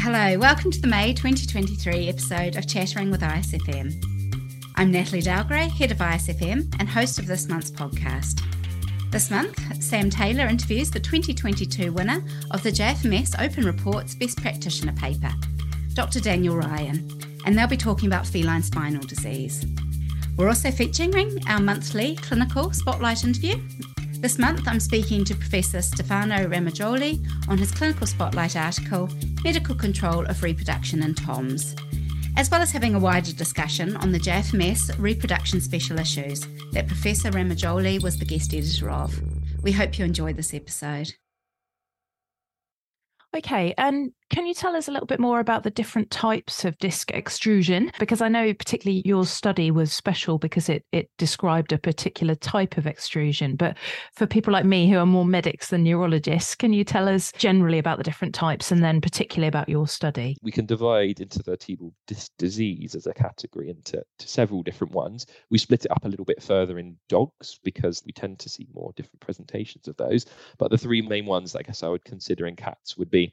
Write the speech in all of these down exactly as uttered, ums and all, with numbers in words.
Hello, welcome to the May twenty twenty-three episode of Chattering with I S F M. I'm Nathalie Dowgray, Head of I S F M and host of this month's podcast. This month, Sam Taylor interviews the twenty twenty-two winner of the J F M S Open Reports Best Practitioner paper, Doctor Daniel Ryan, and they'll be talking about feline spinal disease. We're also featuring our monthly clinical spotlight interview. This month, I'm speaking to Professor Stefano Romagnoli on his clinical spotlight article, Medical Control of Reproduction in T O M S, as well as having a wider discussion on the J F M S reproduction special issues that Professor Romagnoli was the guest editor of. We hope you enjoy this episode. Okay, and can you tell us a little bit more about the different types of disc extrusion? Because I know particularly your study was special because it it described a particular type of extrusion. But for people like me who are more medics than neurologists, can you tell us generally about the different types and then particularly about your study? We can divide intervertebral disc disease as a category into to several different ones. We split it up a little bit further in dogs because we tend to see more different presentations of those. But the three main ones I guess I would consider in cats would be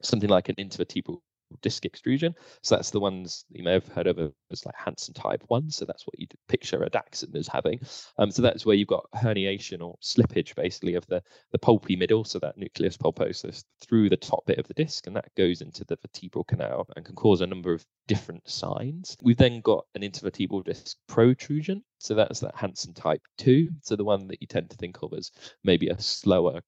something like an intervertebral disc extrusion. So that's the ones you may have heard of as like Hansen type one. So that's what you picture a dachshund as having. Um, so that's where you've got herniation or slippage, basically, of the, the pulpy middle. So that nucleus pulposus through the top bit of the disc, and that goes into the vertebral canal and can cause a number of different signs. We've then got an intervertebral disc protrusion. So that's that Hansen type two. So the one that you tend to think of as maybe a slower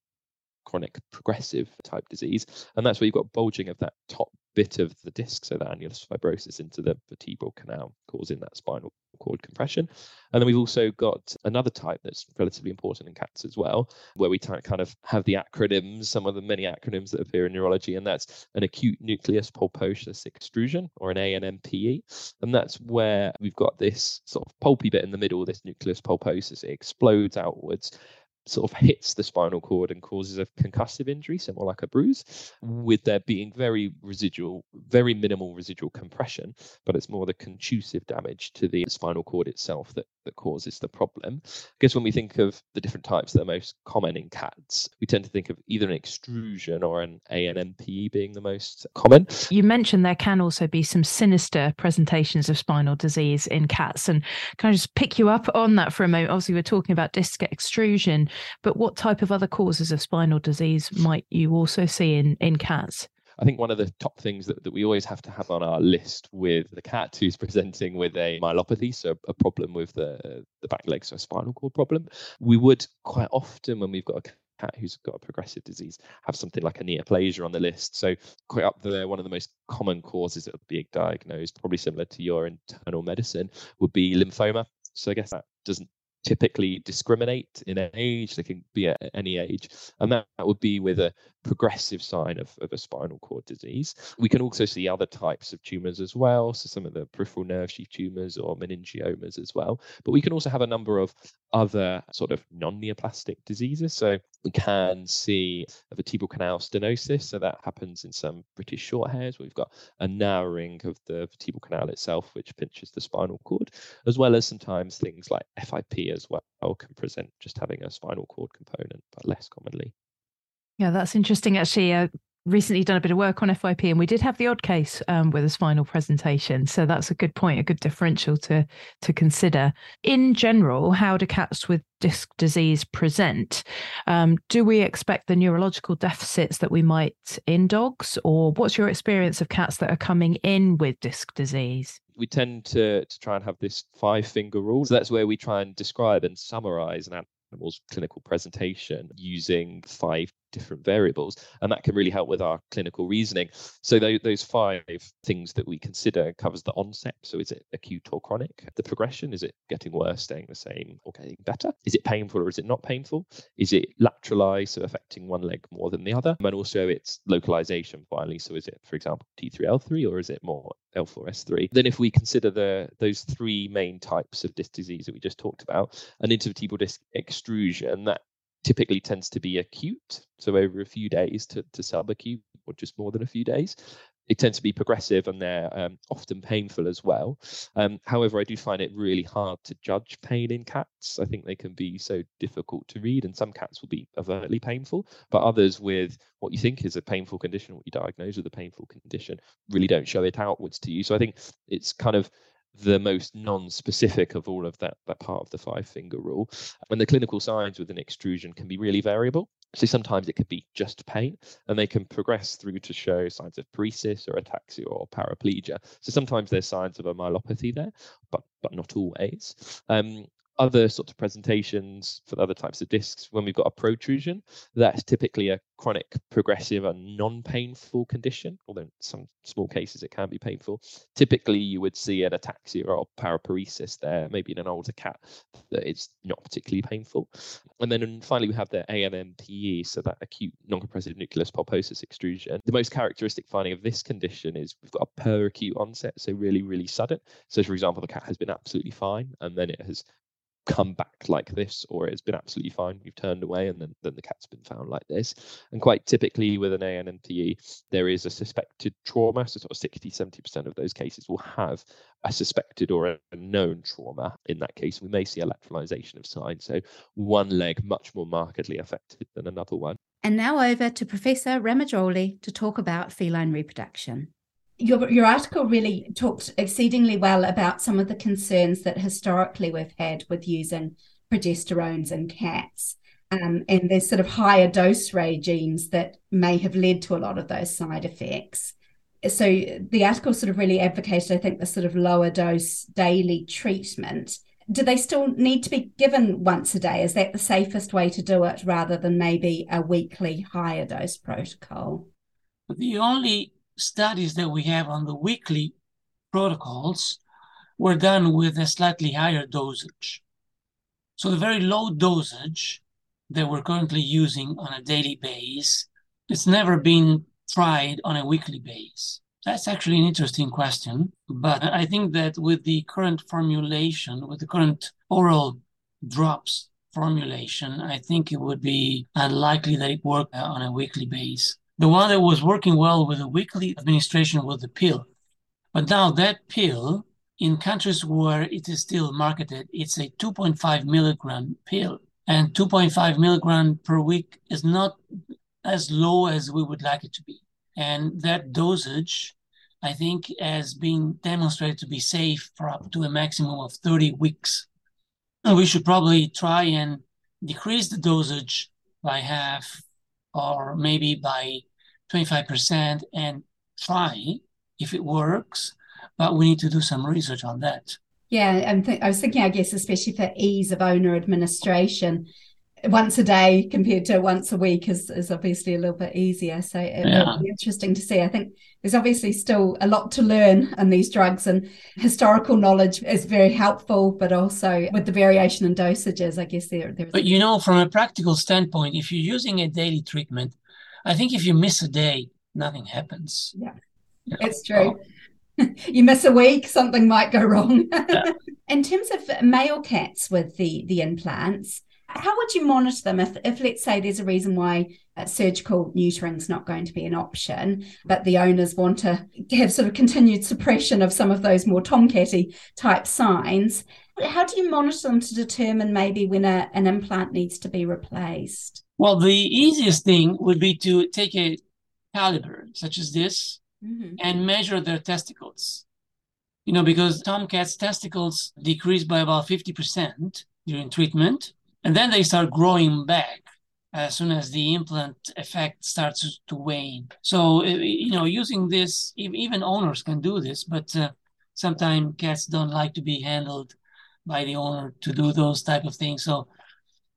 chronic progressive type disease, and that's where you've got bulging of that top bit of the disc, so the annulus fibrosis into the vertebral canal, causing that spinal cord compression. And then we've also got another type that's relatively important in cats as well, where we t- kind of have the acronyms, some of the many acronyms that appear in neurology, and that's an acute nucleus pulposus extrusion, or an A N M P E. And that's where we've got this sort of pulpy bit in the middle, this nucleus pulposus, it explodes outwards, sort of hits the spinal cord and causes a concussive injury, so more like a bruise, with there being very residual, very minimal residual compression, but it's more the contusive damage to the spinal cord itself that, that causes the problem. I guess when we think of the different types that are most common in cats, we tend to think of either an extrusion or an A N M P E being the most common. You mentioned there can also be some sinister presentations of spinal disease in cats, and can I just pick you up on that for a moment? Obviously, we're talking about disc extrusion, but what type of other causes of spinal disease might you also see in, in cats? I think one of the top things that, that we always have to have on our list with the cat who's presenting with a myelopathy, so a problem with the, the back leg, so a spinal cord problem, we would quite often, when we've got a cat who's got a progressive disease, have something like a neoplasia on the list. So quite up there, one of the most common causes that are being diagnosed, probably similar to your internal medicine, would be lymphoma. So I guess that doesn't typically discriminate in an age. They can be at any age, and that, that would be with a progressive sign of, of a spinal cord disease. We can also see other types of tumours as well, so some of the peripheral nerve sheath tumours or meningiomas as well, but we can also have a number of other sort of non-neoplastic diseases. So we can see a vertebral canal stenosis, so that happens in some British short hairs, where we've got a narrowing of the vertebral canal itself, which pinches the spinal cord, as well as sometimes things like F I P as well can present just having a spinal cord component, but less commonly. Yeah, that's interesting. Actually, uh, recently done a bit of work on F I P, and we did have the odd case um, with a spinal presentation. So that's a good point, a good differential to to consider. In general, how do cats with disc disease present? Um, do we expect the neurological deficits that we might in dogs, or what's your experience of cats that are coming in with disc disease? We tend to, to try and have this five-finger rule. So that's where we try and describe and summarize an animal's clinical presentation using five different variables, and that can really help with our clinical reasoning. So th- those five things that we consider covers the onset. So is it acute or chronic? The progression, is it getting worse, staying the same, or getting better? Is it painful or is it not painful? Is it lateralized, so affecting one leg more than the other? And also its localization finally. So is it, for example, T three L three, or is it more L four S three? Then if we consider the those three main types of disc disease that we just talked about, an intervertebral disc extrusion, that typically tends to be acute, so over a few days to, to subacute, or just more than a few days. They tend to be progressive and they're um, often painful as well. Um, however, I do find it really hard to judge pain in cats. I think they can be so difficult to read, and some cats will be overtly painful, but others with what you think is a painful condition, what you diagnose with a painful condition, really don't show it outwards to you. So I think it's kind of the most non-specific of all of that, that part of the five-finger rule. And the clinical signs with an extrusion can be really variable. So sometimes it could be just pain, and they can progress through to show signs of paresis or ataxia or paraplegia. So sometimes there's signs of a myelopathy there, but but not always. Um, Other sorts of presentations for the other types of discs, when we've got a protrusion, that's typically a chronic, progressive, and non-painful condition, although in some small cases it can be painful. Typically, you would see an ataxia or paraparesis there, maybe in an older cat, that it's not particularly painful. And then finally, we have the A N M P E, so that acute non-compressive nucleus pulposus extrusion. The most characteristic finding of this condition is we've got a per-acute onset, so really, really sudden. So, for example, the cat has been absolutely fine, and then it has come back like this, or it's been absolutely fine, we've turned away, and then, then the cat's been found like this. And quite typically with an A N M P E, there is a suspected trauma, so sort of sixty to seventy percent of those cases will have a suspected or a known trauma. In that case, we may see lateralization of signs, so one leg much more markedly affected than another one. And now over to Professor Romagnoli to talk about feline reproduction. Your your article really talked exceedingly well about some of the concerns that historically we've had with using progesterones in cats, um, and there's sort of higher dose regimes that may have led to a lot of those side effects. So the article sort of really advocated, I think, the sort of lower dose daily treatment. Do they still need to be given once a day? Is that the safest way to do it rather than maybe a weekly higher dose protocol? The only studies that we have on the weekly protocols were done with a slightly higher dosage. So the very low dosage that we're currently using on a daily base, it's never been tried on a weekly base. That's actually an interesting question, but I think that with the current formulation, with the current oral drops formulation, I think it would be unlikely that it worked on a weekly base. The one that was working well with the weekly administration was the pill. But now that pill, in countries where it is still marketed, it's a two point five milligram pill. And two point five milligram per week is not as low as we would like it to be. And that dosage, I think, has been demonstrated to be safe for up to a maximum of thirty weeks. And we should probably try and decrease the dosage by half or maybe by twenty-five percent and try if it works, but we need to do some research on that. Yeah, I'm th- I was thinking, I guess, especially for ease of owner administration, once a day compared to once a week is, is obviously a little bit easier. So it yeah. will be interesting to see. I think there's obviously still a lot to learn on these drugs, and historical knowledge is very helpful, but also with the variation in dosages, I guess there. There's but, you know, from a practical standpoint, if you're using a daily treatment, I think if you miss a day, nothing happens. Yeah, yeah. It's true. Oh. You miss a week, something might go wrong. Yeah. In terms of male cats with the, the implants, how would you monitor them if, if, let's say, there's a reason why uh, surgical neutering is not going to be an option, but the owners want to have sort of continued suppression of some of those more tomcatty type signs? How do you monitor them to determine maybe when a, an implant needs to be replaced? Well, the easiest thing would be to take a caliper such as this mm-hmm. and measure their testicles. You know, because tomcats' testicles decrease by about fifty percent during treatment. And then they start growing back as soon as the implant effect starts to wane. So, you know, using this, even owners can do this, but uh, sometimes cats don't like to be handled by the owner to do those type of things. So,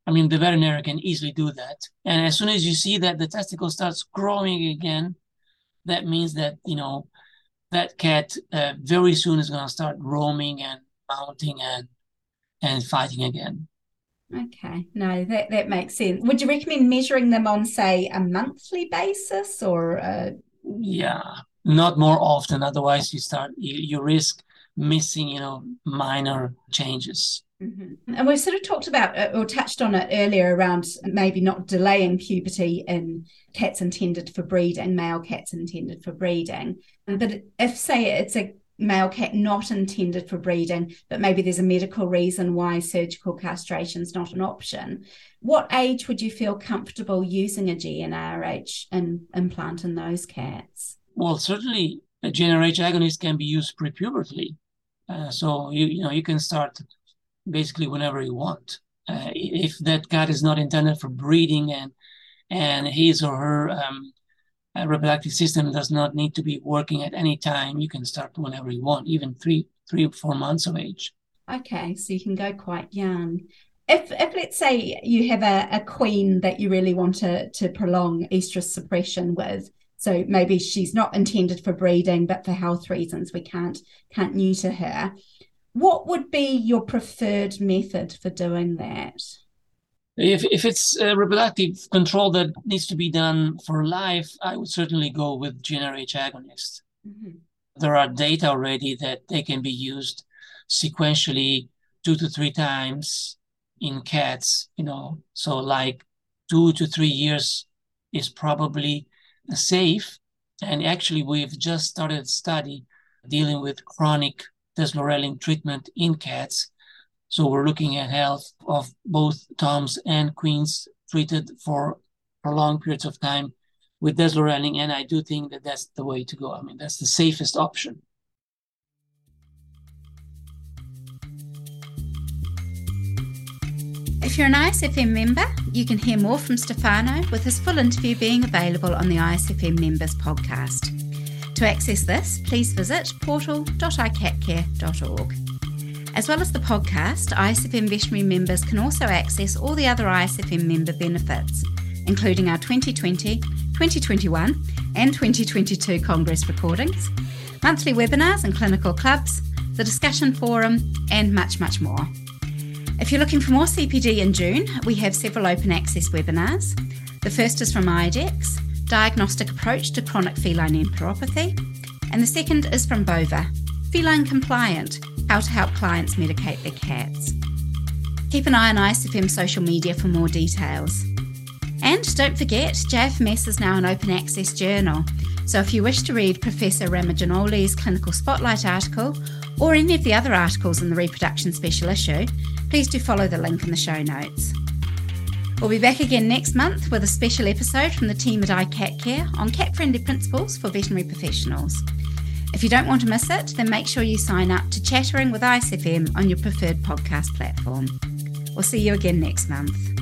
I mean, the veterinarian can easily do that. And as soon as you see that the testicle starts growing again, that means that, you know, that cat uh, very soon is going to start roaming and mounting and and fighting again. Okay, no, that, that makes sense. Would you recommend measuring them on, say, a monthly basis or? A... Yeah, not more often. Otherwise, you start you, you risk missing, you know, minor changes. Mm-hmm. And we've sort of talked about or touched on it earlier around maybe not delaying puberty in cats intended for breeding, male cats intended for breeding. But if, say, it's a male cat not intended for breeding, but maybe there's a medical reason why surgical castration is not an option, what age would you feel comfortable using a G N R H in, implant in those cats? Well, certainly a G N R H agonist can be used prepubertally. Uh, so, you, you know, you can start basically whenever you want. Uh, if that cat is not intended for breeding and and his or her um, reproductive system does not need to be working at any time, you can start whenever you want, even three, three or four months of age. Okay, so you can go quite young. If, if let's say you have a, a queen that you really want to, to prolong estrus suppression with, so maybe she's not intended for breeding, but for health reasons we can't can't neuter her, what would be your preferred method for doing that? If if it's a reproductive control that needs to be done for life, I would certainly go with G N R H agonist. Mm-hmm. There are data already that they can be used sequentially two to three times in cats, you know, so like two to three years is probably safe. And actually, we've just started a study dealing with chronic deslorelin treatment in cats. So we're looking at health of both toms and queens treated for prolonged periods of time with deslorelin, and I do think that that's the way to go. I mean, that's the safest option. If you're an I S F M member, you can hear more from Stefano, with his full interview being available on the I S F M Members podcast. To access this, please visit portal dot i cat care dot org. As well as the podcast, I S F M veterinary members can also access all the other I S F M member benefits, including our twenty twenty, twenty twenty-one and twenty twenty-two Congress recordings, monthly webinars and clinical clubs, the discussion forum and much, much more. If you're looking for more C P D in June, we have several open access webinars. The first is from I D E X, Diagnostic Approach to Chronic Feline Enteropathy, and the second is from Bova, Feline Compliant, How to Help Clients Medicate Their Cats. Keep an eye on I S F M social media for more details. And don't forget, J F M S is now an open access journal, so if you wish to read Professor Ramagnoli's Clinical Spotlight article or any of the other articles in the Reproduction Special Issue, please do follow the link in the show notes. We'll be back again next month with a special episode from the team at iCatCare on cat-friendly principles for veterinary professionals. If you don't want to miss it, then make sure you sign up to Chattering with I S F M on your preferred podcast platform. We'll see you again next month.